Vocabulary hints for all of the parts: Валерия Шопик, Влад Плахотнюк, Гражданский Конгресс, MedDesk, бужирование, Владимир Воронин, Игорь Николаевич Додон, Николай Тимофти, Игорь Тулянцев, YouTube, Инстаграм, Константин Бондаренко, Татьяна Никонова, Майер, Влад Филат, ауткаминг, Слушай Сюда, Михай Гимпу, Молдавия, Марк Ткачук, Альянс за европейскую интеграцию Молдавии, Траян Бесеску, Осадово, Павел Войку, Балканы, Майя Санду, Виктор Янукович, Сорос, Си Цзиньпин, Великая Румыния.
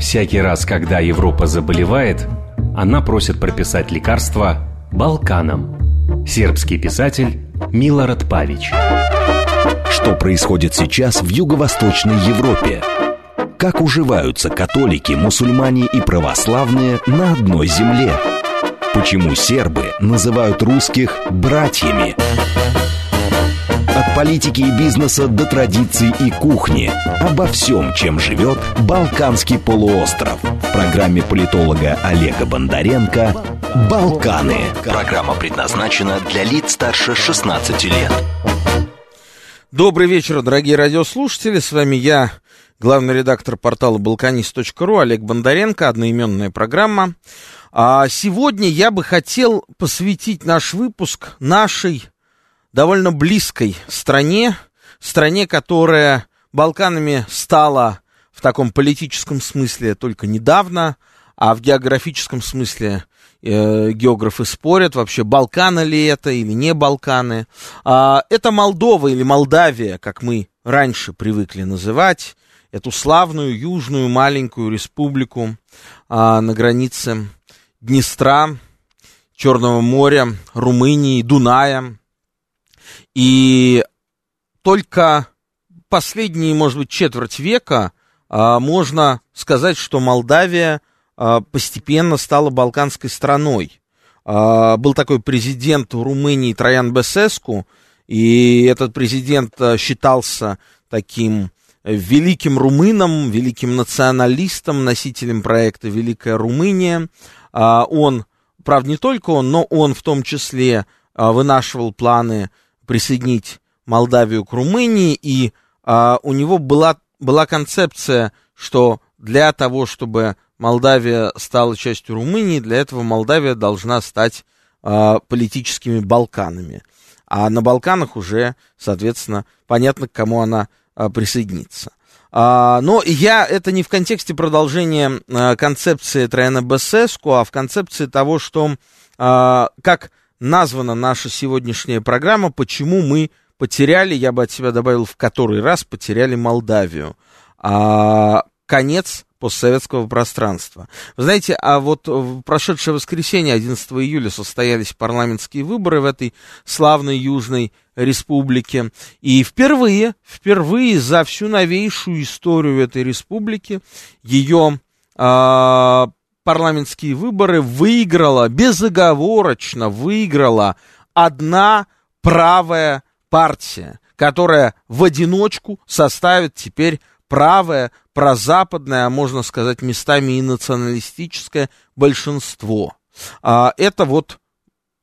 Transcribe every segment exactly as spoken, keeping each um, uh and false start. Всякий раз, когда Европа заболевает, она просит прописать лекарства Балканам. Сербский писатель Милорад Павич. Что происходит сейчас в Юго-Восточной Европе? Как уживаются католики, мусульмане и православные на одной земле? Почему сербы называют русских «братьями»? От политики и бизнеса до традиций и кухни. Обо всем, чем живет Балканский полуостров. В программе политолога Олега Бондаренко «Балканы». Программа предназначена для лиц старше шестнадцати лет. Добрый вечер, дорогие радиослушатели. С вами я, главный редактор портала «Балканист.ру» Олег Бондаренко. Одноименная программа. А сегодня я бы хотел посвятить наш выпуск нашей довольно близкой стране, стране, которая Балканами стала в таком политическом смысле только недавно, а в географическом смысле э, географы спорят, вообще Балканы ли это или не Балканы. А, это Молдова или Молдавия, как мы раньше привыкли называть, эту славную южную маленькую республику а, на границе Днестра, Черного моря, Румынии, Дуная. И только последние, может быть, четверть века а, можно сказать, что Молдавия а, постепенно стала балканской страной. А, был такой президент в Румынии Траян Бесеску, и этот президент считался таким великим румыном, великим националистом, носителем проекта «Великая Румыния». А, он, правда, не только он, но он в том числе а, вынашивал планы присоединить Молдавию к Румынии, и а, у него была, была концепция, что для того, чтобы Молдавия стала частью Румынии, для этого Молдавия должна стать а, политическими Балканами. А на Балканах уже, соответственно, понятно, к кому она а, присоединится. А, но я это не в контексте продолжения а, концепции Траяна Бесеску, а в концепции того, что а, как... названа наша сегодняшняя программа «Почему мы потеряли», я бы от себя добавил, в который раз потеряли Молдавию. А, конец постсоветского пространства. Вы знаете, а вот в прошедшее воскресенье, одиннадцатого июля, состоялись парламентские выборы в этой славной Южной Республике. И впервые, впервые за всю новейшую историю этой республики ее а, парламентские выборы выиграла, безоговорочно выиграла одна правая партия, которая в одиночку составит теперь правое, прозападное, а можно сказать местами и националистическое большинство. Это вот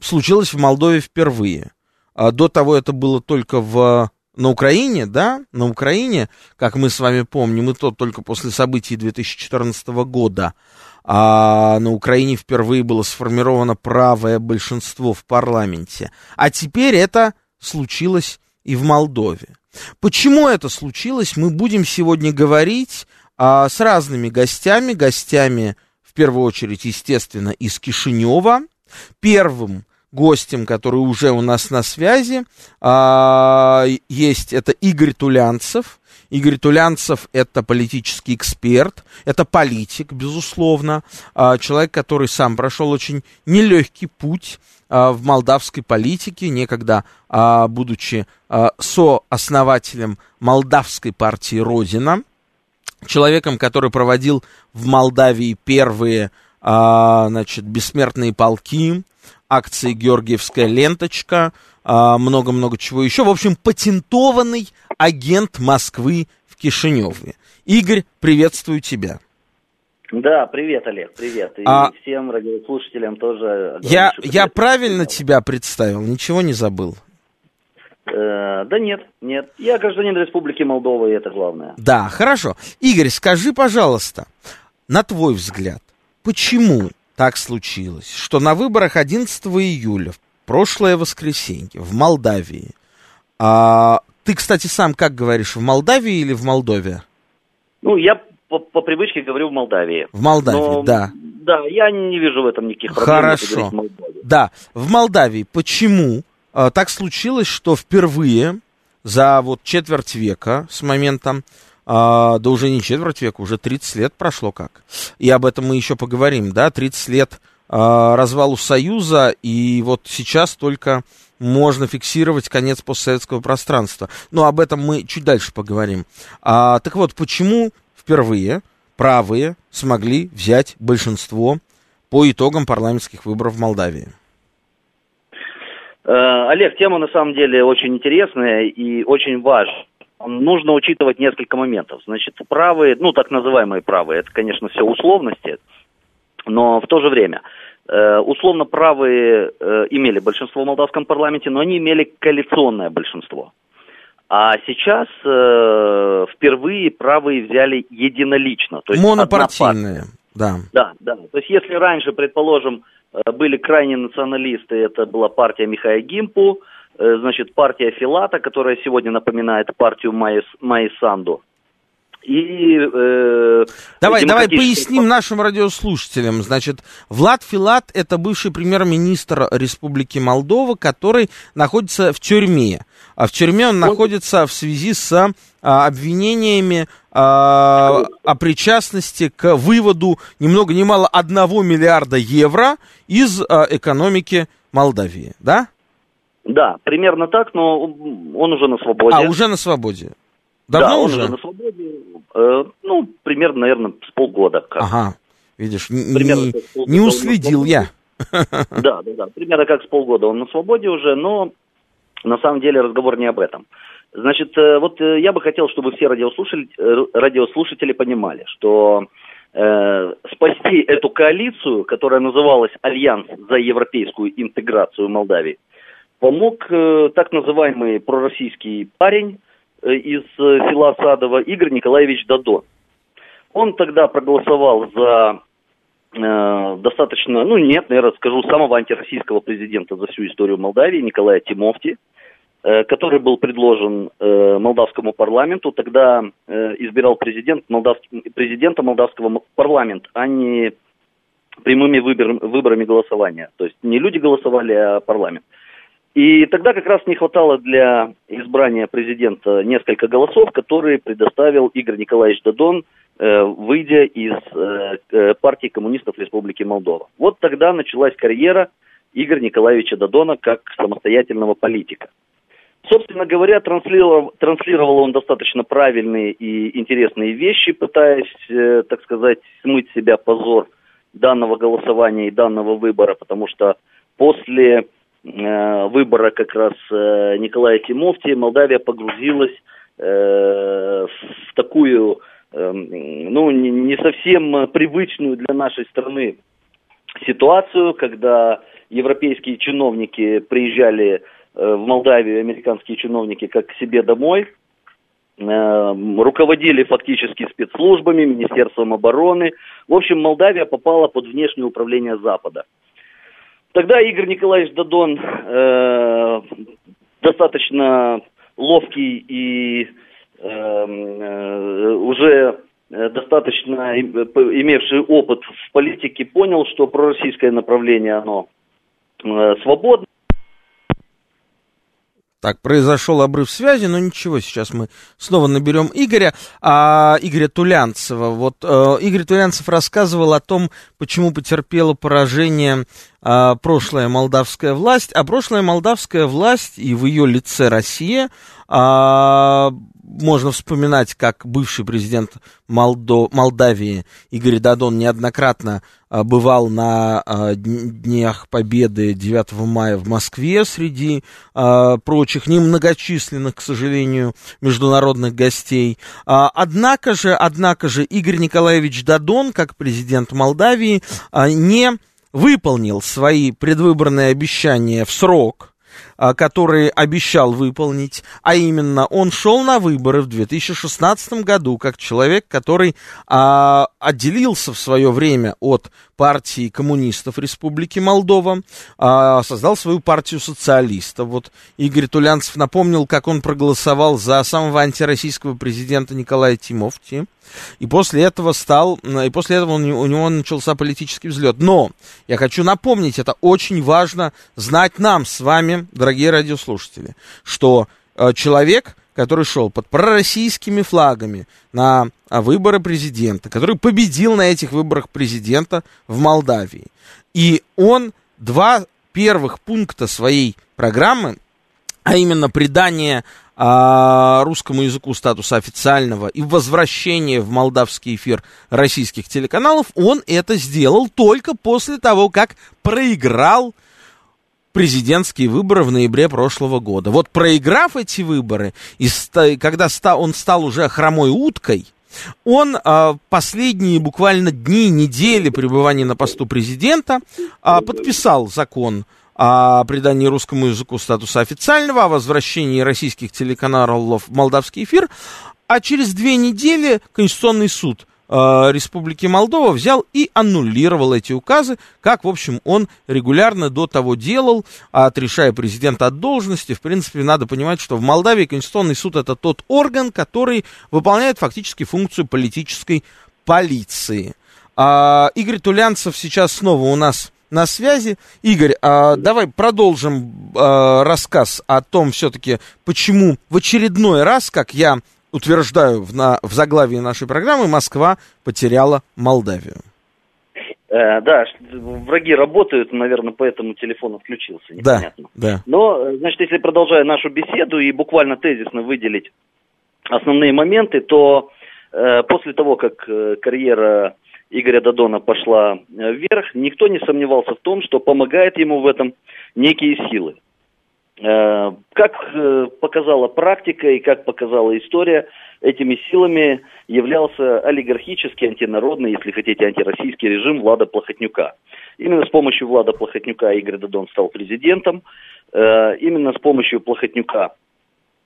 случилось в Молдове впервые. До того это было только в... На Украине, да, на Украине, как мы с вами помним, и то только после событий две тысячи четырнадцатого года, а на Украине впервые было сформировано правое большинство в парламенте. А теперь это случилось и в Молдове. Почему это случилось, мы будем сегодня говорить а, с разными гостями. Гостями, в первую очередь, естественно, из Кишинева. Первым гостем, который уже у нас на связи, а, есть, это Игорь Тулянцев. Игорь Тулянцев — это политический эксперт, это политик, безусловно, а, человек, который сам прошел очень нелегкий путь а, в молдавской политике, некогда а, будучи а, сооснователем молдавской партии «Родина», человеком, который проводил в Молдавии первые а, значит, бессмертные полки, акции «Георгиевская ленточка», много-много чего еще. В общем, патентованный агент Москвы в Кишиневе. Игорь, приветствую тебя. Да, привет, Олег, привет. И а... всем радиослушателям тоже. Я, я правильно тебя представил? Ничего не забыл? Э, да нет, нет. Я гражданин Республики Молдова, и это главное. Да, хорошо. Игорь, скажи, пожалуйста, на твой взгляд, почему так случилось, что на выборах одиннадцатого июля, в прошлое воскресенье, в Молдавии... А, ты, кстати, сам как говоришь, в Молдавии или в Молдове? Ну, я по, по привычке говорю в Молдавии. В Молдавии, но, да. Да, я не вижу в этом никаких проблем. Хорошо. Да, в Молдавии почему а, так случилось, что впервые за вот четверть века с момента да уже не четверть века, уже тридцать лет прошло как. И об этом мы еще поговорим, да, тридцать лет развалу Союза, и вот сейчас только можно фиксировать конец постсоветского пространства. Но об этом мы чуть дальше поговорим. А, так вот, почему впервые правые смогли взять большинство по итогам парламентских выборов в Молдавии? Олег, тема на самом деле очень интересная и очень важная. Нужно учитывать несколько моментов. Значит, правые, ну так называемые правые, это, конечно, все условности, но в то же время э, условно правые э, имели большинство в молдавском парламенте, но они имели коалиционное большинство. А сейчас э, впервые правые взяли единолично. То есть монопартийные, да. Да, да. То есть если раньше, предположим, были крайние националисты, это была партия Михая Гимпу, значит, партия Филата, которая сегодня напоминает партию Майи, Майи Санду. И, э, давай, давай поясним нашим радиослушателям. Значит, Влад Филат — это бывший премьер-министр Республики Молдова, который находится в тюрьме. А в тюрьме он, он... находится в связи с а, обвинениями а, о причастности к выводу ни много ни мало одного миллиарда евро из а, экономики Молдавии, да? Да, примерно так, но он уже на свободе. А, уже на свободе. Давно да, он уже на свободе, э, ну, примерно, наверное, с полгода. Как. Ага, видишь, примерно не, полгода не уследил я. Да, да, да, примерно как с полгода он на свободе уже, но на самом деле разговор не об этом. Значит, вот я бы хотел, чтобы все радиослушатели, радиослушатели понимали, что э, спасти эту коалицию, которая называлась «Альянс за европейскую интеграцию Молдавии», помог э, так называемый пророссийский парень из села Осадово Игорь Николаевич Додон. Он тогда проголосовал за э, достаточно, ну нет, наверное, скажу, самого антироссийского президента за всю историю Молдавии, Николая Тимофти, э, который был предложен э, молдавскому парламенту. Тогда э, избирал президент молдавский, президента молдавского парламента, а не прямыми выбор, выборами голосования. То есть не люди голосовали, а парламент. И тогда как раз не хватало для избрания президента несколько голосов, которые предоставил Игорь Николаевич Додон, выйдя из партии коммунистов Республики Молдова. Вот тогда началась карьера Игоря Николаевича Додона как самостоятельного политика. Собственно говоря, транслировал, транслировал он достаточно правильные и интересные вещи, пытаясь, так сказать, смыть с себя позор данного голосования и данного выбора, потому что после выбора как раз Николая Тимофти Молдавия погрузилась э, в такую, э, ну, не, не совсем привычную для нашей страны ситуацию, когда европейские чиновники приезжали э, в Молдавию, американские чиновники, как к себе домой, э, руководили фактически спецслужбами, Министерством обороны. В общем, Молдавия попала под внешнее управление Запада. Тогда Игорь Николаевич Додон, э, достаточно ловкий и э, уже достаточно имевший опыт в политике, понял, что пророссийское направление, оно э, свободно. Так, произошел обрыв связи, но ничего, сейчас мы снова наберем Игоря, а, Игоря Тулянцева. Вот э, Игорь Тулянцев рассказывал о том, почему потерпела поражение прошлая молдавская власть, а прошлая молдавская власть и в ее лице Россия, а, можно вспоминать, как бывший президент Молдо, Молдавии Игорь Додон неоднократно а, бывал на а, Днях Победы девятого мая в Москве среди а, прочих немногочисленных, к сожалению, международных гостей. А, однако же, однако же Игорь Николаевич Додон, как президент Молдавии, а, не выполнил свои предвыборные обещания в срок, которые обещал выполнить, а именно он шел на выборы в две тысячи шестнадцатом году как человек, который а, отделился в свое время от партии коммунистов Республики Молдова, а, создал свою партию социалистов. Вот Игорь Тулянцев напомнил, как он проголосовал за самого антироссийского президента Николая Тимофти, и после этого стал, и после этого у него, у него начался политический взлет. Но я хочу напомнить, это очень важно знать нам с вами, дорогие радиослушатели, что э, человек, который шел под пророссийскими флагами на выборы президента, который победил на этих выборах президента в Молдавии. И он два первых пункта своей программы, а именно придание а, русскому языку статуса официального и возвращение в молдавский эфир российских телеканалов, он это сделал только после того, как проиграл президентские выборы в ноябре прошлого года. Вот проиграв эти выборы, и ста, когда ста, он стал уже хромой уткой, он а, последние буквально дни, недели пребывания на посту президента а, подписал закон о придании русскому языку статуса официального, о возвращении российских телеканалов в молдавский эфир, а через две недели Конституционный суд э, Республики Молдова взял и аннулировал эти указы, как, в общем, он регулярно до того делал, отрешая президента от должности. В принципе, надо понимать, что в Молдавии Конституционный суд — это тот орган, который выполняет фактически функцию политической полиции. Э, Игорь Тулянцев сейчас снова у нас на связи. Игорь, а, давай продолжим а, рассказ о том все-таки, почему в очередной раз, как я утверждаю в, на, в заглавии нашей программы, Москва потеряла Молдавию. Э, да, враги работают, наверное, поэтому телефон отключился, непонятно. Да, да. Но, значит, если продолжая нашу беседу и буквально тезисно выделить основные моменты, то э, после того, как э, карьера Игоря Додона пошла вверх, никто не сомневался в том, что помогает ему в этом некие силы. Как показала практика и как показала история, этими силами являлся олигархический, антинародный, если хотите, антироссийский режим Влада Плахотнюка. Именно с помощью Влада Плахотнюка Игорь Додон стал президентом. Именно с помощью Плахотнюка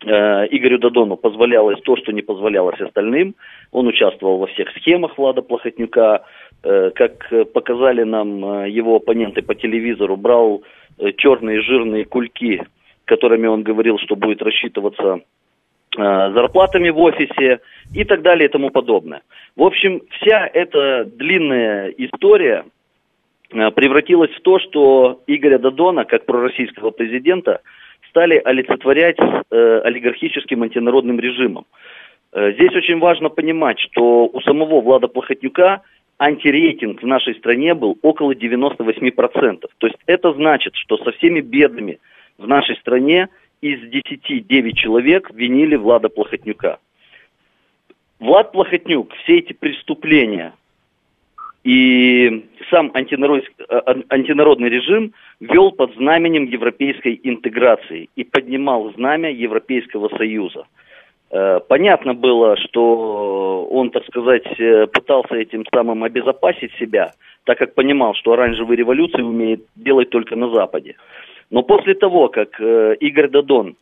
Игорю Додону позволялось то, что не позволялось остальным. Он участвовал во всех схемах Влада Плахотнюка. Как показали нам его оппоненты по телевизору, брал черные жирные кульки, которыми он говорил, что будет рассчитываться зарплатами в офисе и так далее и тому подобное. В общем, вся эта длинная история превратилась в то, что Игоря Додона, как пророссийского президента, стали олицетворять э, олигархическим антинародным режимом. Э, здесь очень важно понимать, что у самого Влада Плахотнюка антирейтинг в нашей стране был около девяносто восемь процентов. То есть это значит, что со всеми бедами в нашей стране из десяти девять человек винили Влада Плахотнюка. Влад Плахотнюк все эти преступления и сам антинарод, антинародный режим вел под знаменем европейской интеграции и поднимал знамя Европейского Союза. Понятно было, что он, так сказать, пытался этим самым обезопасить себя, так как понимал, что оранжевые революции умеет делать только на Западе. Но после того, как Игорь Додон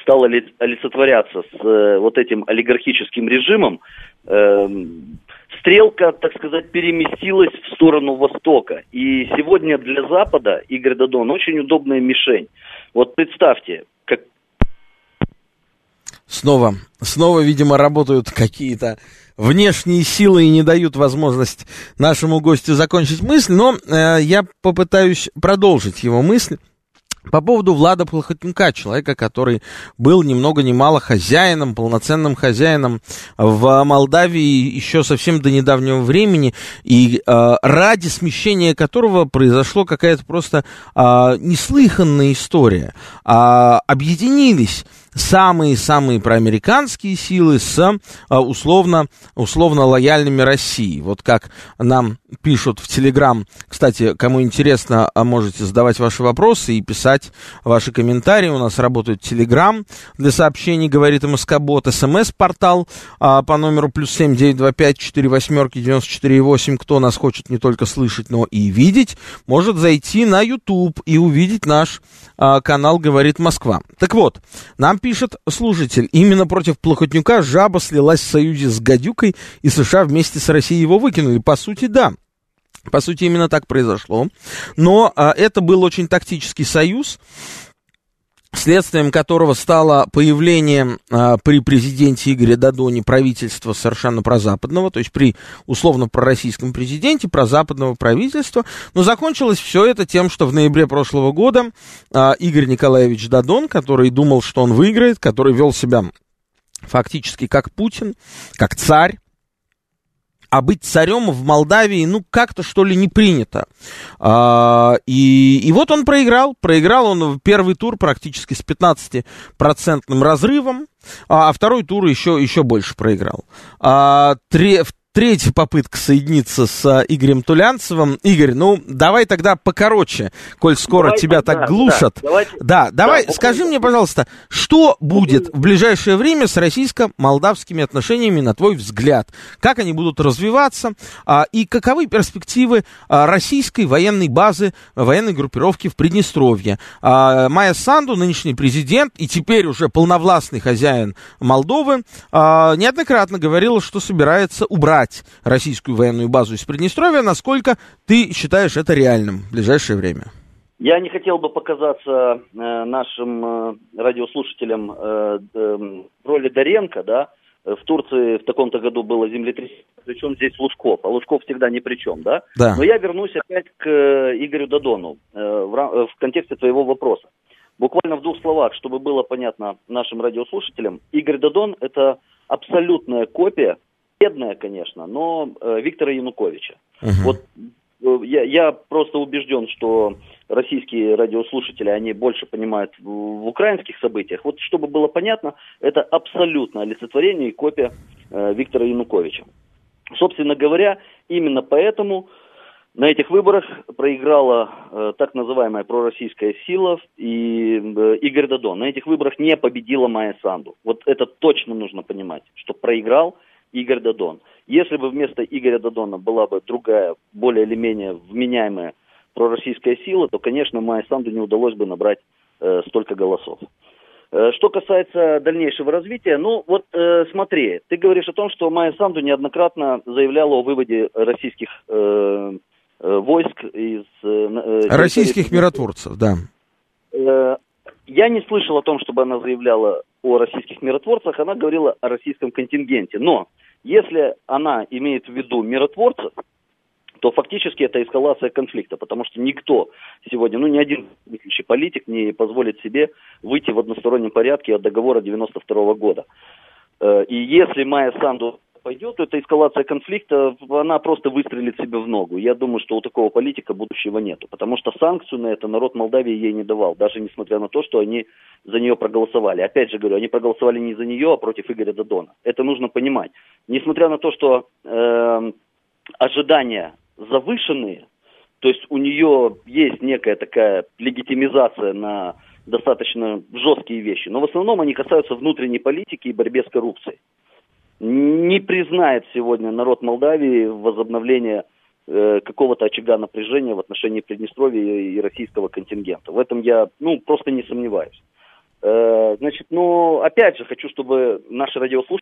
стал олицетворяться с вот этим олигархическим режимом, стрелка, так сказать, переместилась в сторону Востока. И сегодня для Запада Игорь Додон очень удобная мишень. Вот представьте, как... Снова, снова, видимо, работают какие-то внешние силы и не дают возможность нашему гостю закончить мысль, но э, я попытаюсь продолжить его мысль. По поводу Влада Плахотнюка, человека, который был ни много ни мало хозяином, полноценным хозяином в Молдавии еще совсем до недавнего времени, и э, ради смещения которого произошла какая-то просто э, неслыханная история. Э, объединились самые-самые проамериканские силы с условно, условно лояльными России. Вот как нам пишут в Телеграм, кстати, кому интересно, можете задавать ваши вопросы и писать ваши комментарии. У нас работает Телеграм для сообщений, говорит МСК-бот, СМС-портал а, по номеру плюс семь девять два пять четыре восьмерки девяносто четыре и восемь. Кто нас хочет не только слышать, но и видеть, может зайти на YouTube и увидеть наш а, канал «Говорит Москва». Так вот, нам пишет служитель, именно против Плахотнюка жаба слилась в союзе с гадюкой, и США вместе с Россией его выкинули. По сути, да. По сути, именно так произошло. Но а, это был очень тактический союз. следствием которого стало появление а, при президенте Игоря Додоне правительства совершенно прозападного, то есть при условно пророссийском президенте прозападного правительства. Но закончилось все это тем, что в ноябре прошлого года а, Игорь Николаевич Додон, который думал, что он выиграет, который вел себя фактически как Путин, как царь, а быть царем в Молдавии, ну, как-то, что ли, не принято. А, и, и вот он проиграл. Проиграл он в первый тур практически с пятнадцатипроцентным разрывом, а второй тур еще, еще больше проиграл. А, три, третья попытка соединиться с Игорем Тулянцевым. Игорь, ну, давай тогда покороче, коль скоро давай, тебя да, так глушат. Да, давайте, да давай, да, скажи мне, пожалуйста, что будет в ближайшее время с российско-молдавскими отношениями, на твой взгляд? Как они будут развиваться? А, и каковы перспективы а, российской военной базы, военной группировки в Приднестровье? А, Майя Санду, нынешний президент и теперь уже полновластный хозяин Молдовы, а, неоднократно говорила, что собирается убрать российскую военную базу из Приднестровья. Насколько ты считаешь это реальным в ближайшее время? Я не хотел бы показаться э, нашим э, радиослушателям э, э, роли Доренко, да? В Турции в таком-то году было землетрясение, причем здесь Лужков, а Лужков всегда ни при чем, да? Да. Но я вернусь опять к э, Игорю Додону э, в, э, в контексте твоего вопроса. Буквально в двух словах, чтобы было понятно нашим радиослушателям, Игорь Додон – это абсолютная копия, бедная, конечно, но э, Виктора Януковича. Uh-huh. Вот э, я, я просто убежден, что российские радиослушатели, они больше понимают в, в украинских событиях. Вот чтобы было понятно, это абсолютно олицетворение и копия э, Виктора Януковича. Собственно говоря, именно поэтому на этих выборах проиграла э, так называемая пророссийская сила и э, Игорь Додон. На этих выборах не победила Майя Санду. Вот это точно нужно понимать, что проиграл Игорь Додон. Если бы вместо Игоря Додона была бы другая, более или менее вменяемая пророссийская сила, то, конечно, Майе Санду не удалось бы набрать э, столько голосов. Э, что касается дальнейшего развития, ну вот э, смотри, ты говоришь о том, что Майя Санду неоднократно заявляла о выводе российских э, э, войск из... Э, российских миротворцев, да. Э, я не слышал о том, чтобы она заявляла о российских миротворцах, она говорила о российском контингенте. Но если она имеет в виду миротворцев, то фактически это эскалация конфликта, потому что никто сегодня, ну ни один политик не позволит себе выйти в одностороннем порядке от договора девяносто второго года. И если Майя Санду пойдет, то эта эскалация конфликта, она просто выстрелит себе в ногу. Я думаю, что у такого политика будущего нету, потому что санкцию на это народ Молдавии ей не давал, даже несмотря на то, что они за нее проголосовали. Опять же говорю, они проголосовали не за нее, а против Игоря Додона. Это нужно понимать. Несмотря на то, что э, ожидания завышенные, то есть у нее есть некая такая легитимизация на достаточно жесткие вещи, но в основном они касаются внутренней политики и борьбы с коррупцией. Не признает сегодня народ Молдавии возобновление э, какого-то очага напряжения в отношении Приднестровья и, и российского контингента. В этом я ну, просто не сомневаюсь. Э, значит, ну, опять же, хочу, чтобы наши радиослушатели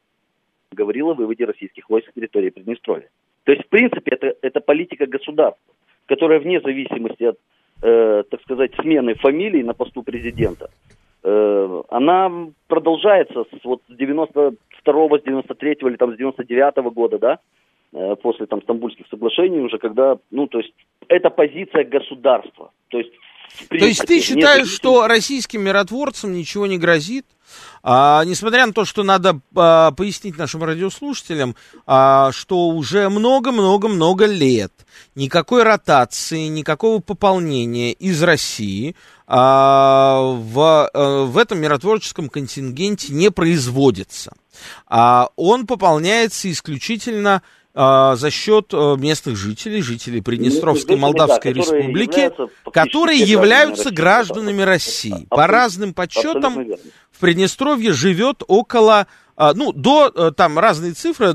говорили о выводе российских войск с территории Приднестровья. То есть, в принципе, это, это политика государства, которая вне зависимости от, э, так сказать, смены фамилий на посту президента, она продолжается с вот с девяносто второго, с девяносто третьего или там с девяносто девятого года, да, после там стамбульских соглашений уже, когда, ну, то есть это позиция государства, то есть принципе, то есть ты считаешь, нет, что российским миротворцам ничего не грозит? А, несмотря на то, что надо а, пояснить нашим радиослушателям, а, что уже много-много-много лет никакой ротации, никакого пополнения из России а, в, а, в этом миротворческом контингенте не производится. А, он пополняется исключительно за счет местных жителей, жителей Приднестровской Молдавской да, которые Республики, являются, которые являются гражданами России. Абсолютно. По разным подсчетам в Приднестровье живет около, ну, до, там разные цифры,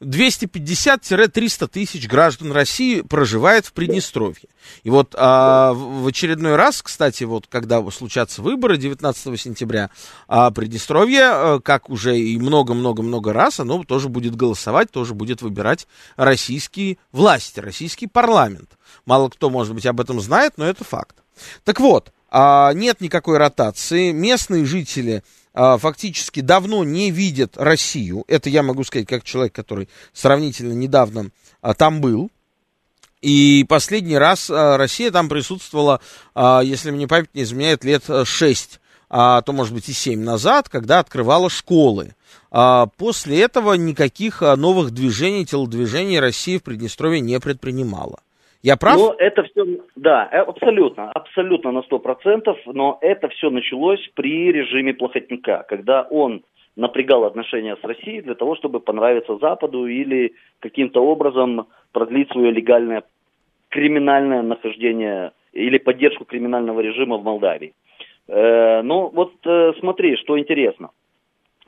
двести пятьдесят - триста тысяч граждан России проживает в Приднестровье. И вот а, в очередной раз, кстати, вот когда случатся выборы девятнадцатого сентября, а Приднестровье, как уже и много-много-много раз, оно тоже будет голосовать, тоже будет выбирать российские власти, российский парламент. Мало кто, может быть, об этом знает, но это факт. Так вот, нет никакой ротации, местные жители фактически давно не видят Россию, это я могу сказать как человек, который сравнительно недавно там был, и последний раз Россия там присутствовала, если мне память не изменяет, лет шесть, а то, может быть, и семь назад, когда открывала школы. После этого никаких новых движений, телодвижений Россия в Приднестровье не предпринимала. Я прав? Но это все, да, абсолютно, абсолютно на сто процентов, но это все началось при режиме Плахотнюка, когда он напрягал отношения с Россией для того, чтобы понравиться Западу или каким-то образом продлить свое легальное криминальное нахождение или поддержку криминального режима в Молдавии. Э, ну вот э, смотри, что интересно.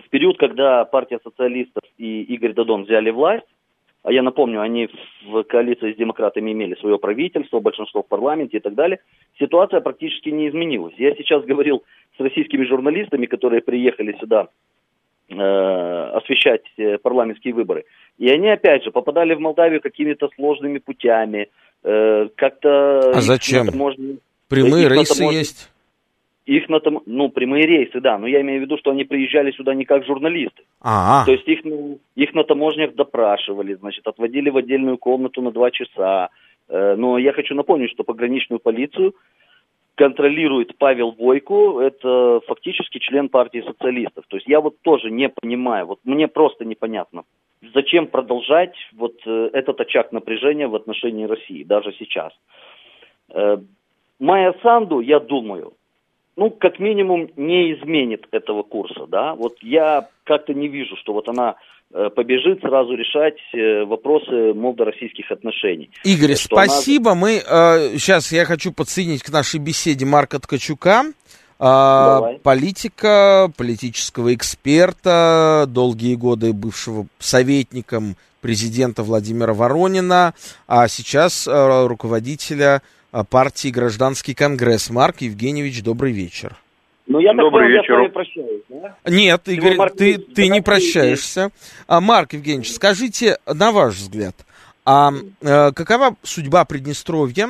В период, когда партия социалистов и Игорь Додон взяли власть, а я напомню, они в коалиции с демократами имели свое правительство, большинство в парламенте и так далее, ситуация практически не изменилась. Я сейчас говорил с российскими журналистами, которые приехали сюда освещать парламентские выборы. И они, опять же, попадали в Молдавию какими-то сложными путями. Как-то... А зачем? Можно... Прямые их рейсы можно... есть? Их на том... Ну, прямые рейсы, да. Но я имею в виду, что они приезжали сюда не как журналисты. А-а. То есть их, их на таможнях допрашивали, значит, отводили в отдельную комнату на два часа. Но я хочу напомнить, что пограничную полицию контролирует Павел Войку, это фактически член партии социалистов. То есть я вот тоже не понимаю, вот мне просто непонятно, зачем продолжать вот этот очаг напряжения в отношении России, даже сейчас. Майя Санду, я думаю, ну, как минимум, не изменит этого курса, да. Вот я как-то не вижу, что вот она побежит сразу решать вопросы молдо-российских отношений. Игорь, что спасибо. Она... Мы э, сейчас я хочу подсоединить к нашей беседе Марка Ткачука, э, политика, политического эксперта, долгие годы бывшего советником президента Владимира Воронина, а сейчас э, руководителя партии «Гражданский конгресс». Марк Евгеньевич, добрый вечер. Ну, я Добрый так вечер. Я с вами прощаюсь, да? Нет, Игорь, Марк, ты, ты не прощаешься. А, Марк Евгеньевич, скажите, на ваш взгляд, а, а, какова судьба Приднестровья?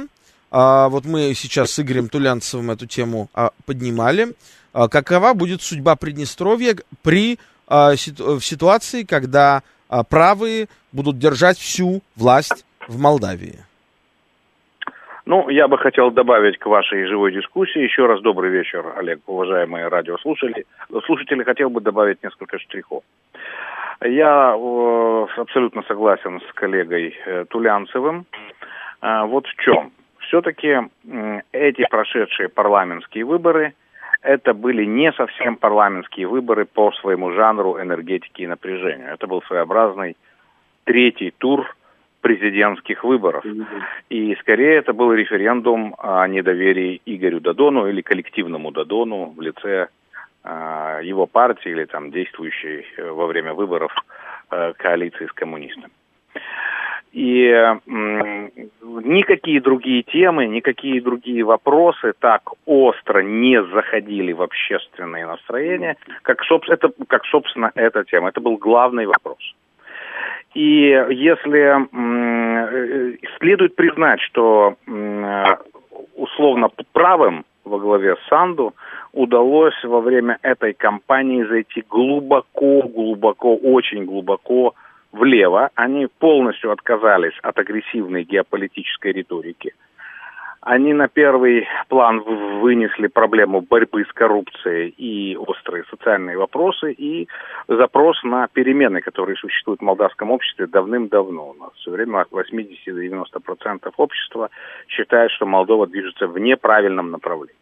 А, вот мы сейчас с Игорем Тулянцевым эту тему а, поднимали. А, какова будет судьба Приднестровья при, а, ситу, в ситуации, когда а, правые будут держать всю власть в Молдавии? Ну, я бы хотел добавить к вашей живой дискуссии. Еще раз добрый вечер, Олег, уважаемые радиослушатели. Слушатели, хотел бы добавить несколько штрихов. Я э, абсолютно согласен с коллегой э, Тулянцевым. Э, вот в чем. Все-таки э, эти прошедшие парламентские выборы, это были не совсем парламентские выборы по своему жанру энергетики и напряжению. Это был своеобразный третий тур президентских выборов. И скорее это был референдум о недоверии Игорю Додону или коллективному Додону в лице э, его партии или там действующей во время выборов э, коалиции с коммунистами. И э, э, никакие другие темы, никакие другие вопросы так остро не заходили в общественные настроения, как, собственно, это, как, собственно, эта тема. Это был главный вопрос. И если следует признать, что условно правым во главе с Санду удалось во время этой кампании зайти глубоко, глубоко, очень глубоко влево, они полностью отказались от агрессивной геополитической риторики. Они на первый план вынесли проблему борьбы с коррупцией и острые социальные вопросы, и запрос на перемены, которые существуют в молдавском обществе давным-давно. У нас все время восемьдесят-девяносто процентов общества считает, что Молдова движется в неправильном направлении.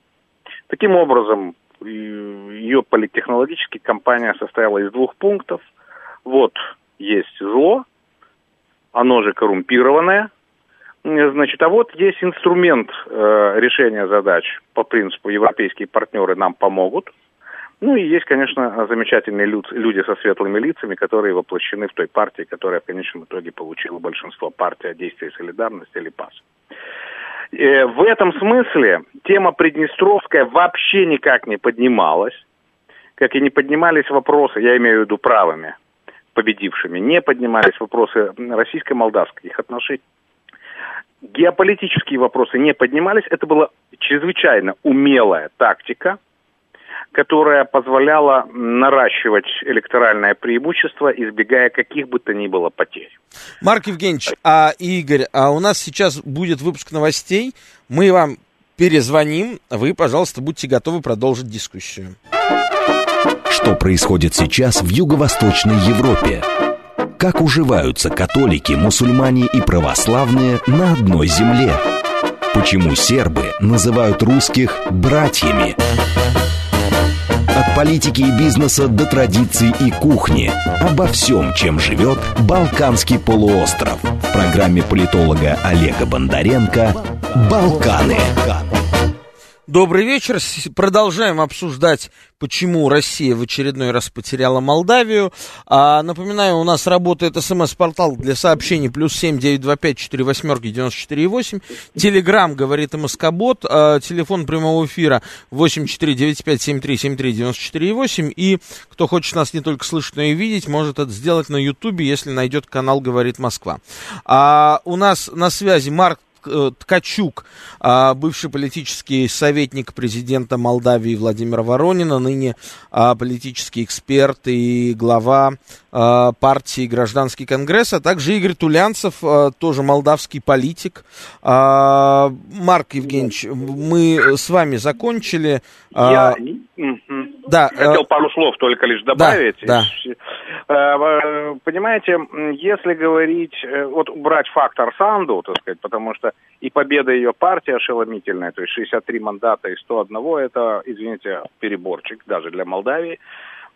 Таким образом, ее политтехнологическая кампания состояла из двух пунктов. Вот есть зло, оно же коррумпированное. Значит, а вот есть инструмент э, решения задач по принципу «европейские партнеры нам помогут». Ну и есть, конечно, замечательные люд, люди со светлыми лицами, которые воплощены в той партии, которая в конечном итоге получила большинство, партия действия и солидарности или ПАС. Э, в этом смысле тема приднестровская вообще никак не поднималась, как и не поднимались вопросы, я имею в виду правыми, победившими, не поднимались вопросы российско-молдавских отношений. геополитические вопросы не поднимались. Это была чрезвычайно умелая тактика, которая позволяла наращивать электоральное преимущество, избегая каких бы то ни было потерь. Марк Евгеньевич, а Игорь, а у нас сейчас будет выпуск новостей. Мы вам перезвоним. Вы, пожалуйста, будьте готовы продолжить дискуссию. Что происходит сейчас в Юго-Восточной Европе? Как уживаются католики, мусульмане и православные на одной земле? Почему сербы называют русских «братьями»? От политики и бизнеса до традиций и кухни. Обо всем, чем живет Балканский полуостров. В программе политолога Олега Бондаренко «Балканы». Добрый вечер. Продолжаем обсуждать, почему Россия в очередной раз потеряла Молдавию. А, напоминаю, у нас работает смс-портал для сообщений плюс семь девять два пять четыре восемь девять четыре восемь. Телеграм говорит МСК-бот. А, телефон прямого эфира восемь четыре девять пять семь три семь три девять четыре восемь. И кто хочет нас не только слышать, но и видеть, может это сделать на Ютубе, если найдет канал «Говорит Москва». А, у нас на связи Марк Ткачук, бывший политический советник президента Молдавии Владимира Воронина, ныне политический эксперт и глава партии «Гражданский Конгресс», а также Игорь Тулянцев, тоже молдавский политик. Марк Евгеньевич, мы с вами закончили. Я да, хотел пару слов только лишь добавить. Да, да. Понимаете, если говорить, вот брать фактор Санду, так сказать, потому что и победа ее партии ошеломительная, то есть шестьдесят три мандата из сто одного, это, извините, переборчик даже для Молдавии.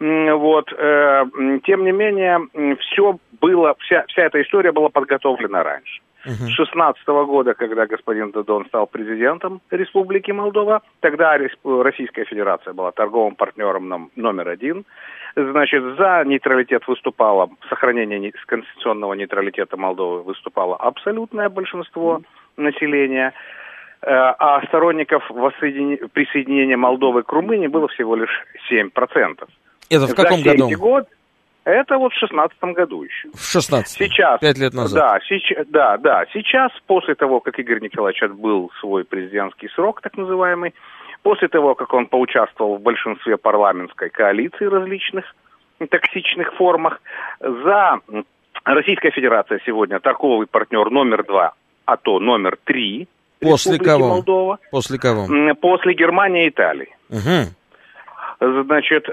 Вот, тем не менее, все было, вся, вся эта история была подготовлена раньше. С шестнадцатого года, когда господин Додон стал президентом Республики Молдова, тогда Российская Федерация была торговым партнером номер один. Значит, за нейтралитет выступало, сохранение конституционного нейтралитета Молдовы выступало абсолютное большинство населения, а сторонников воссоедин... присоединения Молдовы к Румынии было всего лишь семь процентов. Это в каком году? Год, это вот в шестнадцатом году еще. В шестнадцатом? Сейчас. Пять лет назад. Да, сейчас, да, да. Сейчас, после того, как Игорь Николаевич отбыл свой президентский срок, так называемый, после того, как он поучаствовал в большинстве парламентской коалиции различных токсичных формах, за Российская Федерация сегодня торговый партнер номер два, а то номер три. После Республики кого? Молдова, после кого? После Германии и Италии. Угу. Значит,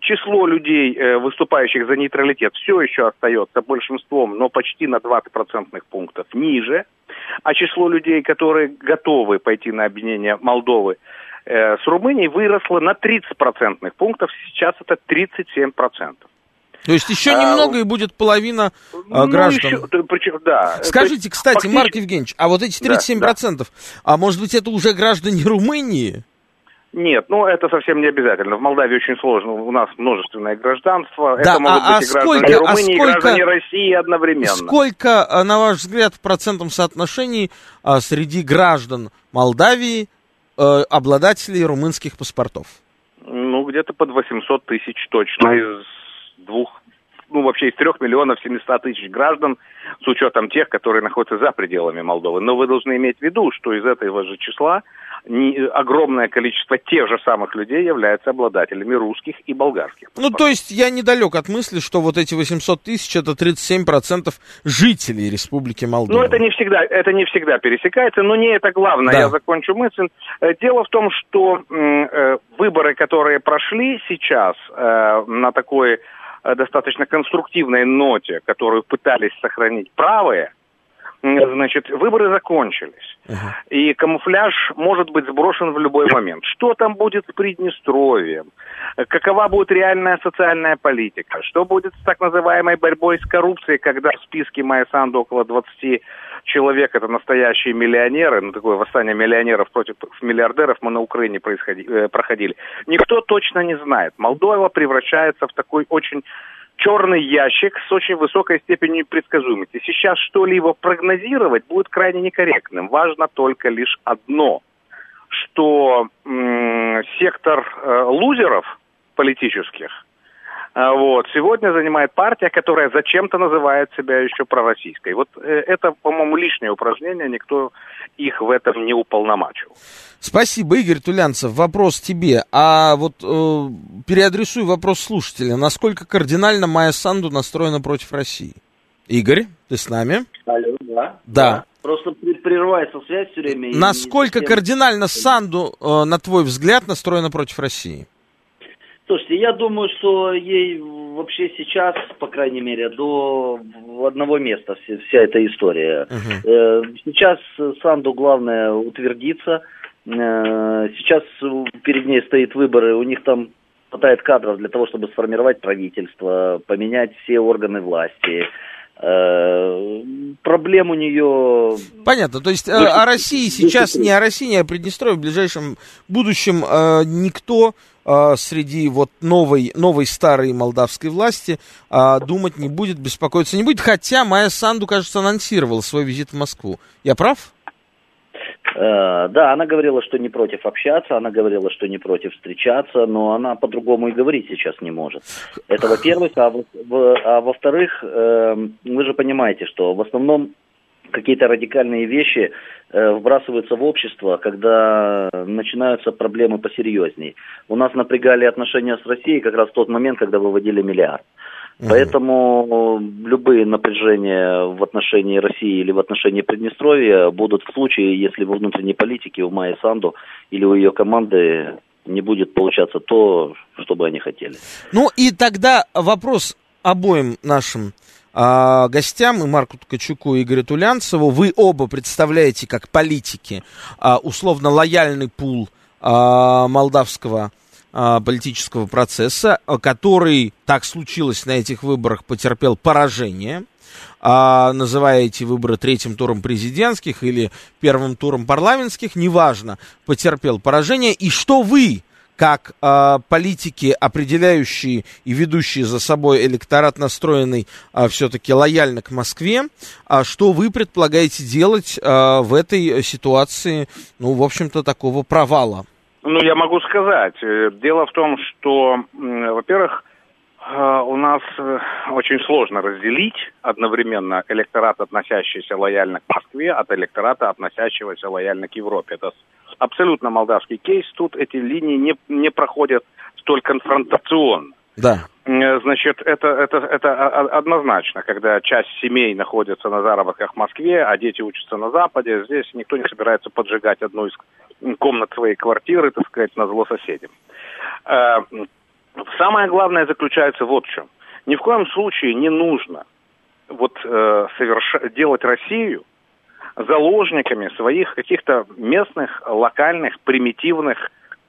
число людей, выступающих за нейтралитет, все еще остается большинством, но почти на двадцать процентных пунктов ниже. А число людей, которые готовы пойти на объединение Молдовы с Румынией, выросло на тридцать процентных пунктов. Сейчас это тридцать семь процентов. То есть еще немного, а, и будет половина ну, граждан. Еще, причем, да. Скажите, кстати, фактически... Марк Евгеньевич, а вот эти тридцать семь процентов, да, да. а может быть это уже граждане Румынии? Нет, ну это совсем не обязательно. В Молдавии очень сложно. У нас множественное гражданство. Да, это могут а, быть а и граждане сколько, Румынии, а сколько, и граждане России одновременно. Сколько, на ваш взгляд, в процентном соотношении а, среди граждан Молдавии а, обладателей румынских паспортов? Ну, где-то под восемьсот тысяч точно. Из двух, ну вообще из трех миллионов семисот тысяч граждан, с учетом тех, которые находятся за пределами Молдовы. Но вы должны иметь в виду, что из этого же числа не, огромное количество тех же самых людей являются обладателями русских и болгарских. Ну, то есть я недалек от мысли, что вот эти восемьсот тысяч это тридцать семь процентов жителей Республики Молдова. Ну, это не всегда, это не всегда пересекается, но не это главное. Да. Я закончу мысль. Дело в том, что э, выборы, которые прошли сейчас э, на такой достаточно конструктивной ноте, которую пытались сохранить правые, значит, выборы закончились. Uh-huh. И камуфляж может быть сброшен в любой момент. Что там будет с Приднестровьем? Какова будет реальная социальная политика? Что будет с так называемой борьбой с коррупцией, когда в списке Майя Санду около двадцати человек, это настоящие миллионеры, ну такое восстание миллионеров против миллиардеров мы на Украине происходи, проходили. Никто точно не знает. Молдова превращается в такой очень... черный ящик с очень высокой степенью предсказуемости. Сейчас что-либо прогнозировать будет крайне некорректным. Важно только лишь одно, что м- сектор э, лузеров политических Вот. Сегодня занимает партия, которая зачем-то называет себя еще пророссийской. Вот это, по-моему, лишнее упражнение, никто их в этом не уполномочил. Спасибо, Игорь Тулянцев. Вопрос тебе. А вот э, переадресую вопрос слушателя. Насколько кардинально Майя Санду настроена против России? Игорь, ты с нами? Алло, да. Да. Просто прерывается связь все время. Насколько совсем... кардинально Санду, э, на твой взгляд, настроена против России? Слушайте, я думаю, что ей вообще сейчас, по крайней мере, до одного места вся эта история. Uh-huh. Сейчас Санду главное утвердиться. Сейчас перед ней стоит выборы. У них там хватает кадров для того, чтобы сформировать правительство, поменять все органы власти. Проблем у нее... Понятно, то есть о России сейчас, не о России, не о Приднестровье, в ближайшем будущем никто среди вот новой, новой старой молдавской власти думать не будет, беспокоиться не будет, хотя Майя Санду, кажется, анонсировала свой визит в Москву. Я прав? Да, она говорила, что не против общаться, она говорила, что не против встречаться, но она по-другому и говорить сейчас не может. Это во-первых, а, во- а во-вторых, э- вы же понимаете, что в основном какие-то радикальные вещи э- вбрасываются в общество, когда начинаются проблемы посерьезней. У нас напрягали отношения с Россией как раз в тот момент, когда выводили миллиард. Поэтому любые напряжения в отношении России или в отношении Приднестровья будут в случае, если во внутренней политике у Майи Санду или у ее команды не будет получаться то, что бы они хотели. Ну и тогда вопрос обоим нашим а, гостям, и Марку Ткачуку, и Игорю Тулянцеву. Вы оба представляете как политики а, условно лояльный пул а, молдавского политического процесса, который, так случилось на этих выборах, потерпел поражение, называя эти выборы третьим туром президентских или первым туром парламентских, неважно, потерпел поражение. И что вы, как политики, определяющие и ведущие за собой электорат, настроенный все-таки лояльно к Москве, что вы предполагаете делать в этой ситуации, ну, в общем-то, такого провала? Ну, я могу сказать. Дело в том, что, во-первых, у нас очень сложно разделить одновременно электорат, относящийся лояльно к Москве, от электората, относящегося лояльно к Европе. Это абсолютно молдавский кейс. Тут эти линии не, не проходят столь конфронтационно. Да. Значит, это, это, это однозначно, когда часть семей находится на заработках в Москве, а дети учатся на Западе, здесь никто не собирается поджигать одну из комнат своей квартиры, так сказать, назло соседям. Самое главное заключается вот в чем. Ни в коем случае не нужно вот, соверш... делать Россию заложниками своих каких-то местных, локальных, примитивных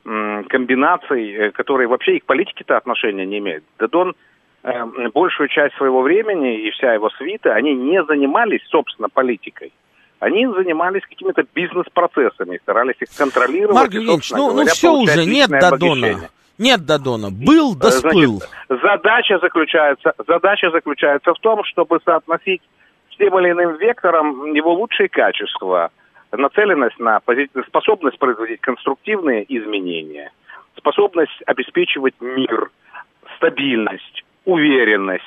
комбинаций, которые вообще и к политике-то отношения не имеют. Додон э, большую часть своего времени и вся его свита, они не занимались, собственно, политикой. Они занимались какими-то бизнес-процессами, старались их контролировать. Марк Ильич, ну, ну все уже, нет Додона. Нет Додона, был да сплыл. Задача заключается, задача заключается в том, чтобы соотносить с тем или иным вектором его лучшие качества, нацеленность на пози... способность производить конструктивные изменения, способность обеспечивать мир, стабильность, уверенность.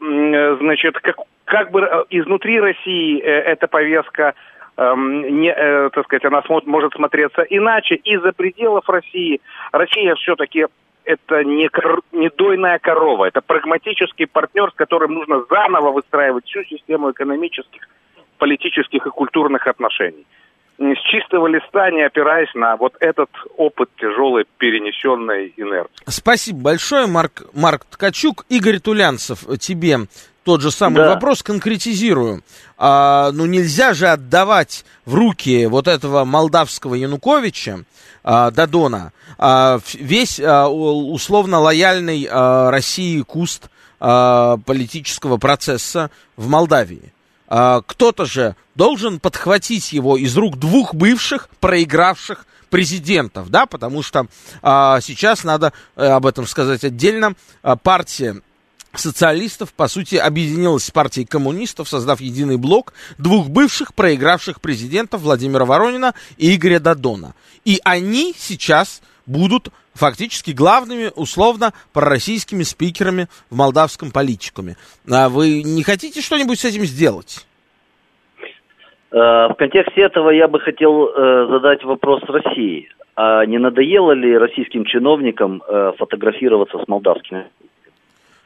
Значит, как, как бы изнутри России эта повестка, эм, не, э, так сказать, она смо... может смотреться иначе. И за пределов России, Россия все-таки это не, кор... не дойная корова, это прагматический партнер, с которым нужно заново выстраивать всю систему экономических, политических и культурных отношений. С чистого листа, не опираясь на вот этот опыт тяжелой перенесенной инерции. Спасибо большое, Марк, Марк Ткачук. Игорь Тулянцев, тебе тот же самый да. вопрос конкретизирую. А, ну нельзя же отдавать в руки вот этого молдавского Януковича, а, Додона, а, весь а, условно лояльный а, России куст а, политического процесса в Молдавии. Кто-то же должен подхватить его из рук двух бывших проигравших президентов, да, потому что а, сейчас надо а, об этом сказать отдельно, а, партия социалистов, по сути, объединилась с партией коммунистов, создав единый блок двух бывших проигравших президентов Владимира Воронина и Игоря Додона, и они сейчас будут фактически главными условно пророссийскими спикерами в молдавском политикуме. А вы не хотите что-нибудь с этим сделать? В контексте этого я бы хотел задать вопрос России. А не надоело ли российским чиновникам фотографироваться с молдавскими?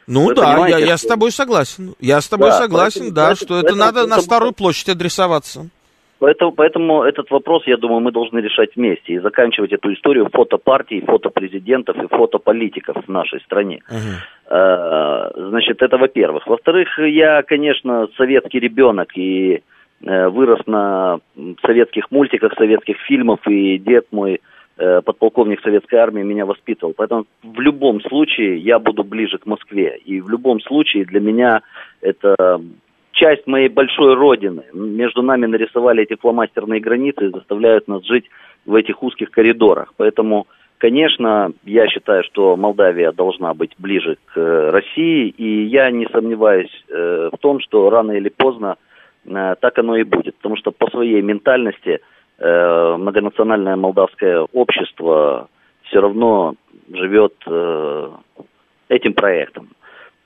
Ну вы да, я, я с тобой согласен. Я с тобой да, согласен, поэтому, да, поэтому, что это поэтому, надо поэтому, на Старую площадь адресоваться. Поэтому, поэтому этот вопрос, я думаю, мы должны решать вместе и заканчивать эту историю фото партий, фото президентов и фото политиков в нашей стране. Uh-huh. Значит, это во-первых. Во-вторых, я, конечно, советский ребенок и вырос на советских мультиках, советских фильмах, и дед мой, подполковник советской армии, меня воспитывал. Поэтому в любом случае я буду ближе к Москве. И в любом случае для меня это часть моей большой родины. Между нами нарисовали эти фломастерные границы и заставляют нас жить в этих узких коридорах. Поэтому, конечно, я считаю, что Молдавия должна быть ближе к России. И я не сомневаюсь в том, что рано или поздно так оно и будет. Потому что по своей ментальности многонациональное молдавское общество все равно живет этим проектом.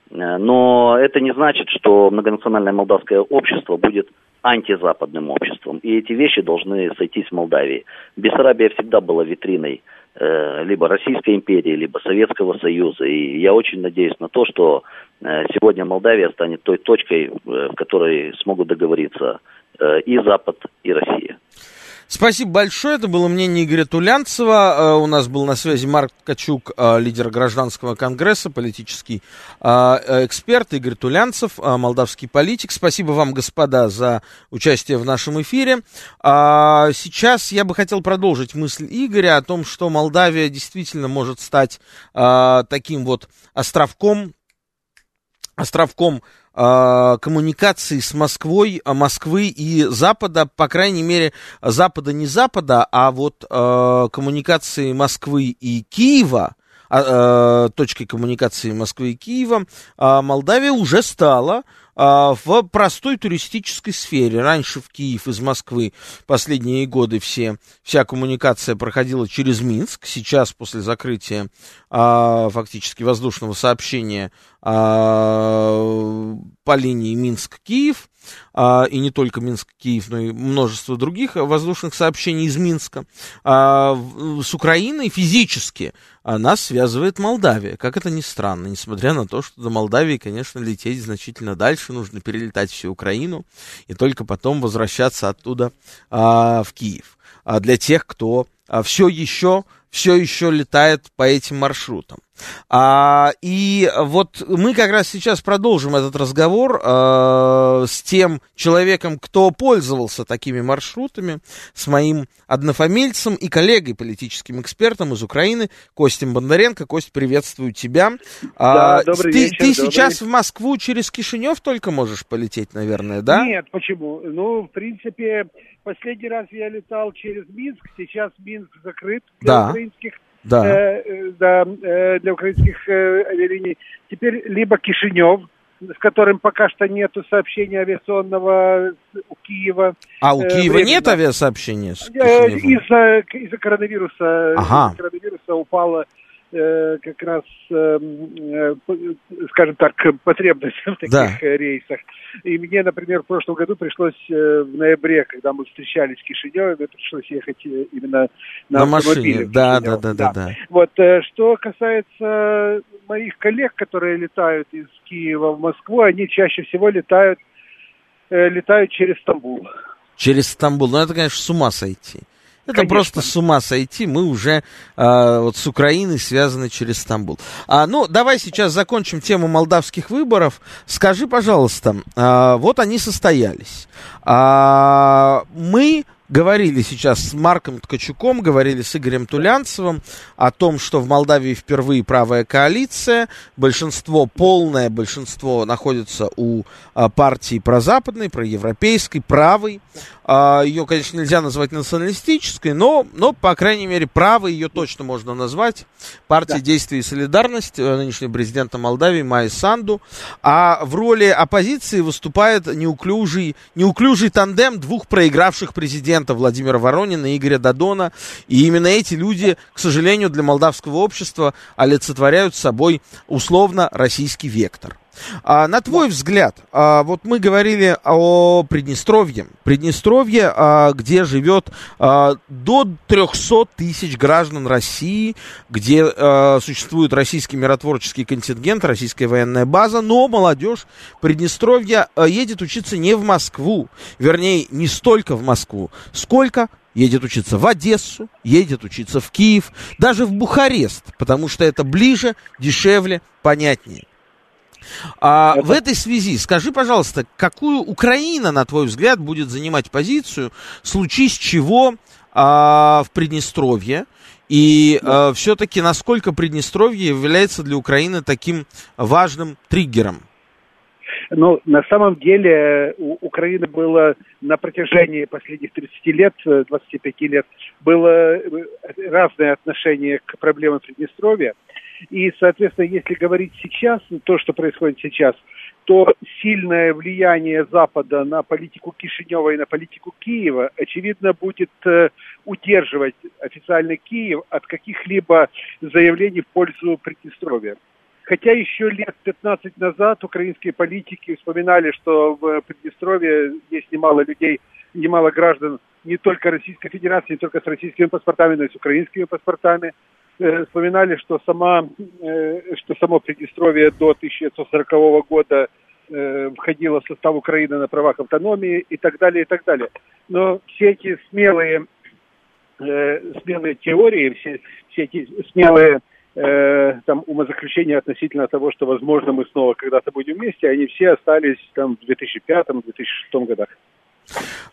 Но это не значит, что многонациональное молдавское общество будет антизападным обществом. И эти вещи должны сойтись в Молдавии. Бессарабия всегда была витриной либо Российской империи, либо Советского Союза. И я очень надеюсь на то, что сегодня Молдавия станет той точкой, в которой смогут договориться и Запад, и Россия. Спасибо большое. Это было мнение Игоря Тулянцева. У нас был на связи Марк Ткачук, лидер Гражданского Конгресса, политический эксперт. Игорь Тулянцев, молдавский политик. Спасибо вам, господа, за участие в нашем эфире. Сейчас я бы хотел продолжить мысль Игоря о том, что Молдавия действительно может стать таким вот островком, островком коммуникации с Москвой, Москвы и Запада, по крайней мере, Запада не Запада, а вот э, коммуникации Москвы и Киева, э, точкой коммуникации Москвы и Киева, э, Молдавия уже стала в простой туристической сфере. Раньше в Киев из Москвы последние годы все, вся коммуникация проходила через Минск. Сейчас, после закрытия а, фактически воздушного сообщения а, по линии Минск-Киев, а, и не только Минск-Киев, но и множество других воздушных сообщений из Минска, а, с Украиной физически а, нас связывает Молдавия. Как это ни странно, несмотря на то, что до Молдавии, конечно, лететь значительно дальше, нужно перелетать всю Украину и только потом возвращаться оттуда а, в Киев. А для тех, кто а, все еще, все еще летает по этим маршрутам. А, и вот мы как раз сейчас продолжим этот разговор а, с тем человеком, кто пользовался такими маршрутами, с моим однофамильцем и коллегой, политическим экспертом из Украины, Костем Бондаренко. Кость, приветствую тебя. Да, а, добрый ты вечер, ты добрый сейчас вечер. В Москву через Кишинев только можешь полететь, наверное, да? Нет, почему? Ну, в принципе, последний раз я летал через Минск, сейчас Минск закрыт для да. украинских Да. Э, да, э, для украинских э, авиалиний. Теперь либо Кишинев, с которым пока что нету сообщения авиационного с, у Киева. А у э, Киева временно. Нет авиасообщения с Кишиневым? Из-за, из-за коронавируса, ага. из-за коронавируса упала э, как раз, э, э, скажем так, потребность в таких да. рейсах. И мне, например, в прошлом году пришлось э, в ноябре, когда мы встречались в Кишиневе, мне пришлось ехать э, именно на, на автомобиле. Да, да, да, да, да. Вот, э, что касается моих коллег, которые летают из Киева в Москву, они чаще всего летают, э, летают через Стамбул. Через Стамбул. Ну, это, конечно, с ума сойти. Это Конечно. Просто с ума сойти, мы уже а, вот с Украиной связаны через Стамбул. А, ну, давай сейчас закончим тему молдавских выборов. Скажи, пожалуйста, а, вот они состоялись. А, мы говорили сейчас с Марком Ткачуком, говорили с Игорем Тулянцевым о том, что в Молдавии впервые правая коалиция, большинство, полное большинство находится у а, партии прозападной, проевропейской, правой. А, ее, конечно, нельзя назвать националистической, но, но, по крайней мере, правой ее точно можно назвать. Партия да. действия и солидарности, нынешнего президента Молдавии Майя Санду. А в роли оппозиции выступает неуклюжий, неуклюжий тандем двух проигравших президентов президента Владимира Воронина и Игоря Додона. И именно эти люди, к сожалению, для молдавского общества олицетворяют собой условно российский вектор. А, на твой взгляд, а, вот мы говорили о Приднестровье, Приднестровье, а, где живет а, до триста тысяч граждан России, где а, существует российский миротворческий контингент, российская военная база, но молодежь Приднестровья а, едет учиться не в Москву, вернее, не столько в Москву, сколько едет учиться в Одессу, едет учиться в Киев, даже в Бухарест, потому что это ближе, дешевле, понятнее. А это... В этой связи скажи, пожалуйста, какую Украина, на твой взгляд, будет занимать позицию, случись чего а, в Приднестровье, и а, все-таки насколько Приднестровье является для Украины таким важным триггером? Ну, на самом деле, у Украины было на протяжении последних тридцати лет, двадцати пяти лет, было разное отношение к проблемам Приднестровья. И, соответственно, если говорить сейчас, то, что происходит сейчас, то сильное влияние Запада на политику Кишинева и на политику Киева, очевидно, будет э, удерживать официальный Киев от каких-либо заявлений в пользу Приднестровья. Хотя еще лет пятнадцать назад украинские политики вспоминали, что в Приднестровье есть немало людей, немало граждан не только Российской Федерации, не только с российскими паспортами, но и с украинскими паспортами. Вспоминали, что, сама, что само Приднестровье до тысяча девятьсот сорокового года входило в состав Украины на правах автономии и так далее, и так далее. Но все эти смелые, смелые теории, все, все эти смелые там, умозаключения относительно того, что, возможно, мы снова когда-то будем вместе, они все остались там, в две тысячи пятом - две тысячи шестом годах.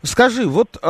Скажи, вот э,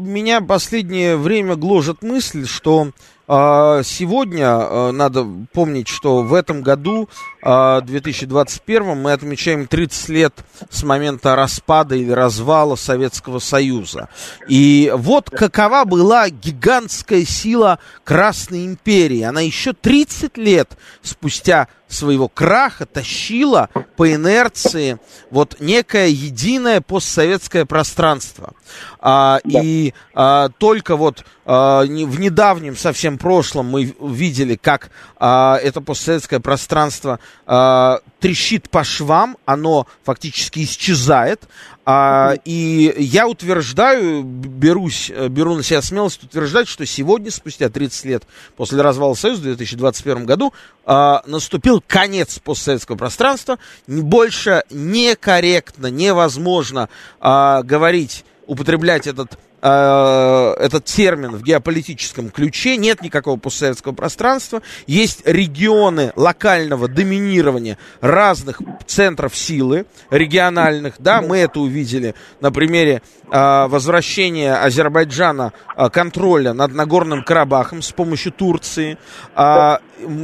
меня последнее время гложет мысль, что э, сегодня, э, надо помнить, что в этом году, э, две тысячи двадцать первом, мы отмечаем тридцать лет с момента распада или развала Советского Союза. И вот какова была гигантская сила Красной империи. Она еще тридцать лет спустя своего краха тащила по инерции вот некое единое постсоветское пространство. А, да. И а, только вот а, не, в недавнем совсем прошлом мы видели, как а, это постсоветское пространство а, трещит по швам, оно фактически исчезает. А, и я утверждаю, берусь, беру на себя смелость утверждать, что сегодня, спустя тридцать лет после развала Союза в две тысячи двадцать первом году, а, наступил конец постсоветского пространства. Больше некорректно, невозможно а, говорить, употреблять этот, э, этот термин в геополитическом ключе. Нет никакого постсоветского пространства. Есть регионы локального доминирования разных центров силы региональных. Да, мы это увидели на примере э, возвращения Азербайджана э, контроля над Нагорным Карабахом с помощью Турции. Э,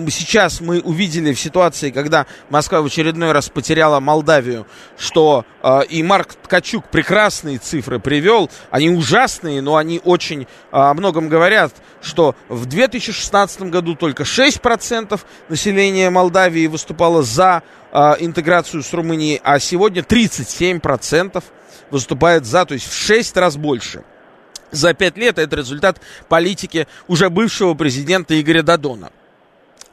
сейчас мы увидели в ситуации, когда Москва в очередной раз потеряла Молдавию, что э, и Марк Ткачук прекрасные цифры привел. Они ужасные, но они очень о многом говорят, что в две тысячи шестнадцатом году только шесть процентов населения Молдавии выступало за э, интеграцию с Румынией, а сегодня тридцать семь процентов выступает за, то есть в шесть раз больше. За пять лет это результат политики уже бывшего президента Игоря Додона.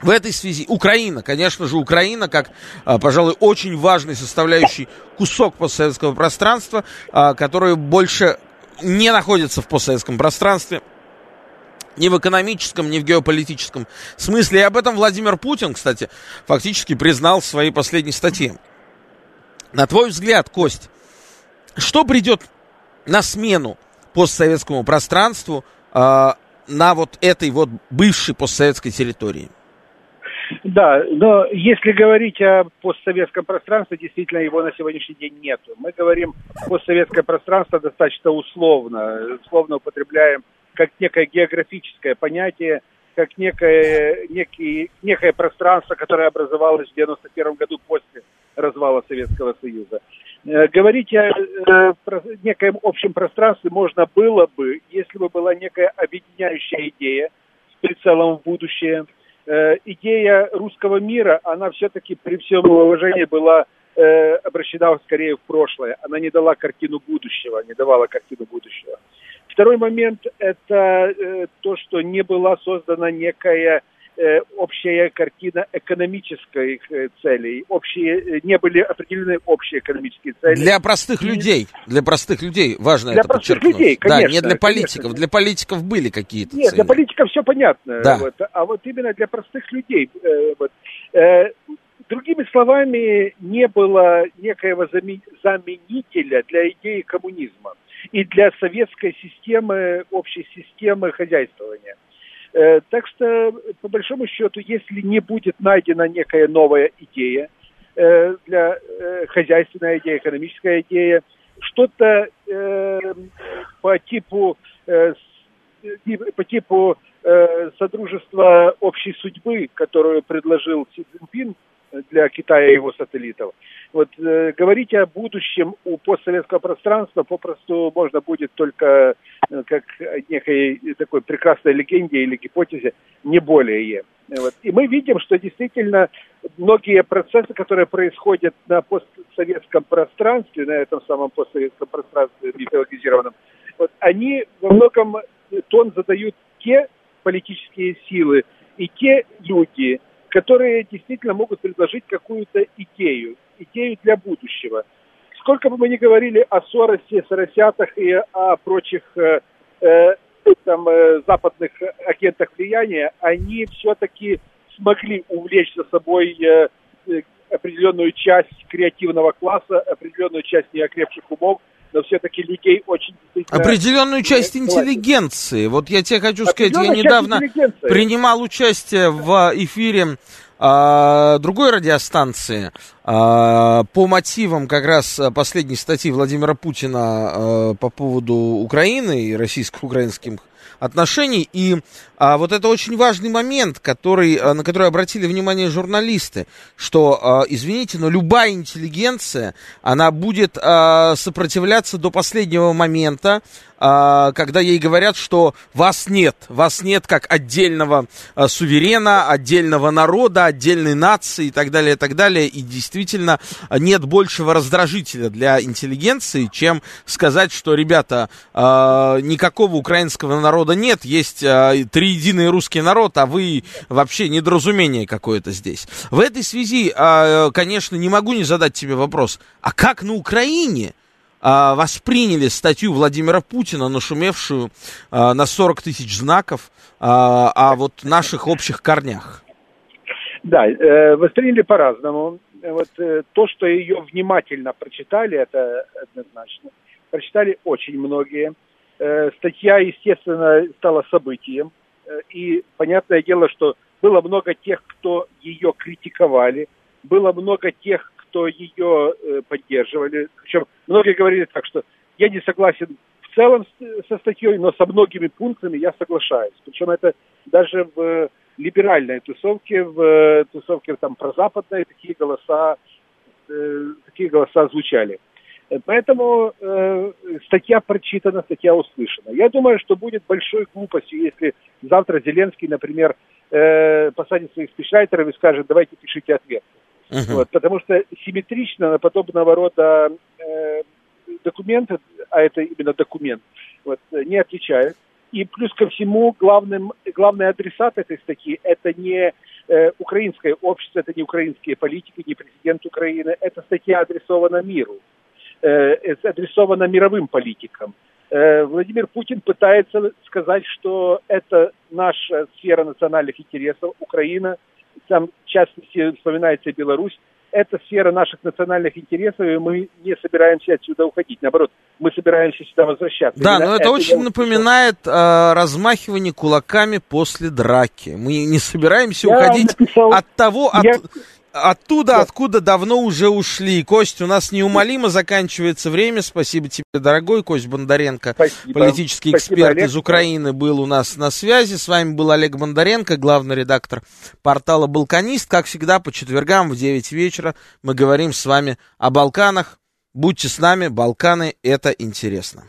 В этой связи Украина, конечно же, Украина, как, пожалуй, очень важный составляющий кусок постсоветского пространства, который больше не находится в постсоветском пространстве, ни в экономическом, ни в геополитическом смысле. И об этом Владимир Путин, кстати, фактически признал в своей последней статье. На твой взгляд, Кость, что придет на смену постсоветскому пространству на вот этой вот бывшей постсоветской территории? Да, но если говорить о постсоветском пространстве, действительно его на сегодняшний день нет. Мы говорим постсоветское пространство достаточно условно, условно употребляем как некое географическое понятие, как некое, некий, некое пространство, которое образовалось в девяносто первом году после развала Советского Союза. Говорить о некоем общем пространстве можно было бы, если бы была некая объединяющая идея с прицелом в будущее. Идея русского мира, она все-таки при всем уважении была э, обращена скорее в прошлое. Она не дала картину будущего, не давала картину будущего. Второй момент – это то, что не была создана некая общая картина экономических целей. Общие, не были определены общие экономические цели. Для простых людей, для простых людей важно для это подчеркнуть. Людей, конечно, да, не для политиков, конечно. Для политиков были какие-то Нет, цели. Нет, для политиков все понятно, да. вот, а вот именно для простых людей. Вот, э, другими словами, не было некоего заменителя для идеи коммунизма и для советской системы, общей системы хозяйствования. Так что, по большому счету, если не будет найдена некая новая идея, э, для, э, хозяйственная идея, экономическая идея, что-то э, по типу, э, по типу э, содружества общей судьбы, которую предложил Си Цзиньпин для Китая и его сателлитов, вот, э, говорить о будущем у постсоветского пространства попросту можно будет только э, как некой такой прекрасной легенде или гипотезе, не более. Вот. И мы видим, что действительно многие процессы, которые происходят на постсоветском пространстве, на этом самом постсоветском пространстве мифологизированном, вот, они во многом тон задают те политические силы и те люди, которые действительно могут предложить какую-то идею, идею для будущего. Сколько бы мы ни говорили о Соросе, Соросятах и о прочих э, там, э, западных агентах влияния, они все-таки смогли увлечь за собой э, определенную часть креативного класса, определенную часть неокрепших умов, но все-таки людей очень... Определенную часть интеллигенции. Вот я тебе хочу сказать, я недавно принимал участие в эфире а, другой радиостанции а, по мотивам как раз последней статьи Владимира Путина а, по поводу Украины и российско-украинских отношений. И а, вот это очень важный момент, который, а, на который обратили внимание журналисты, что, а, извините, но любая интеллигенция, она будет а, сопротивляться до последнего момента, а, когда ей говорят, что вас нет, вас нет как отдельного а, суверена, отдельного народа, отдельной нации и так далее, и так далее. И действительно нет большего раздражителя для интеллигенции, чем сказать, что, ребята, а, никакого украинского народа нет, есть э, триединый русский народ, а вы вообще недоразумение какое-то здесь. В этой связи, э, конечно, не могу не задать тебе вопрос, а как на Украине э, восприняли статью Владимира Путина, нашумевшую э, на сорок тысяч знаков, э, о вот наших общих корнях? Да, э, восприняли по-разному. Вот, э, то, что ее внимательно прочитали, это однозначно. Прочитали очень многие. Статья, естественно, стала событием, и понятное дело, что было много тех, кто ее критиковали, было много тех, кто ее поддерживали, причем многие говорили так, что я не согласен в целом со статьей, но со многими пунктами я соглашаюсь, причем это даже в либеральной тусовке, в тусовке там прозападной такие голоса, такие голоса звучали. Поэтому э, статья прочитана, статья услышана. Я думаю, что будет большой глупостью, если завтра Зеленский, например, э, посадит своих спичрайтеров и скажет, давайте пишите ответ. Uh-huh. Вот, потому что симметрично на подобного рода э, документы, а это именно документ, вот, не отвечают. И плюс ко всему, главным, главный адресат этой статьи – это не э, украинское общество, это не украинские политики, не президент Украины. Эта статья адресована миру. Адресована мировым политикам. Владимир Путин пытается сказать, что это наша сфера национальных интересов, Украина, там в частности вспоминается Беларусь, это сфера наших национальных интересов, и мы не собираемся отсюда уходить. Наоборот, мы собираемся сюда возвращаться. Да, Именно но это, это очень напоминает э, размахивание кулаками после драки. Мы не собираемся Я уходить написал... от того... От... Я... Оттуда, да. Откуда давно уже ушли. Кость, у нас неумолимо заканчивается время. Спасибо тебе, дорогой. Кость Бондаренко, Спасибо. политический Спасибо, эксперт Олег. из Украины, был у нас на связи. С вами был Олег Бондаренко, главный редактор портала «Балканист». Как всегда, по четвергам в девять вечера мы говорим с вами о Балканах. Будьте с нами. Балканы – это интересно.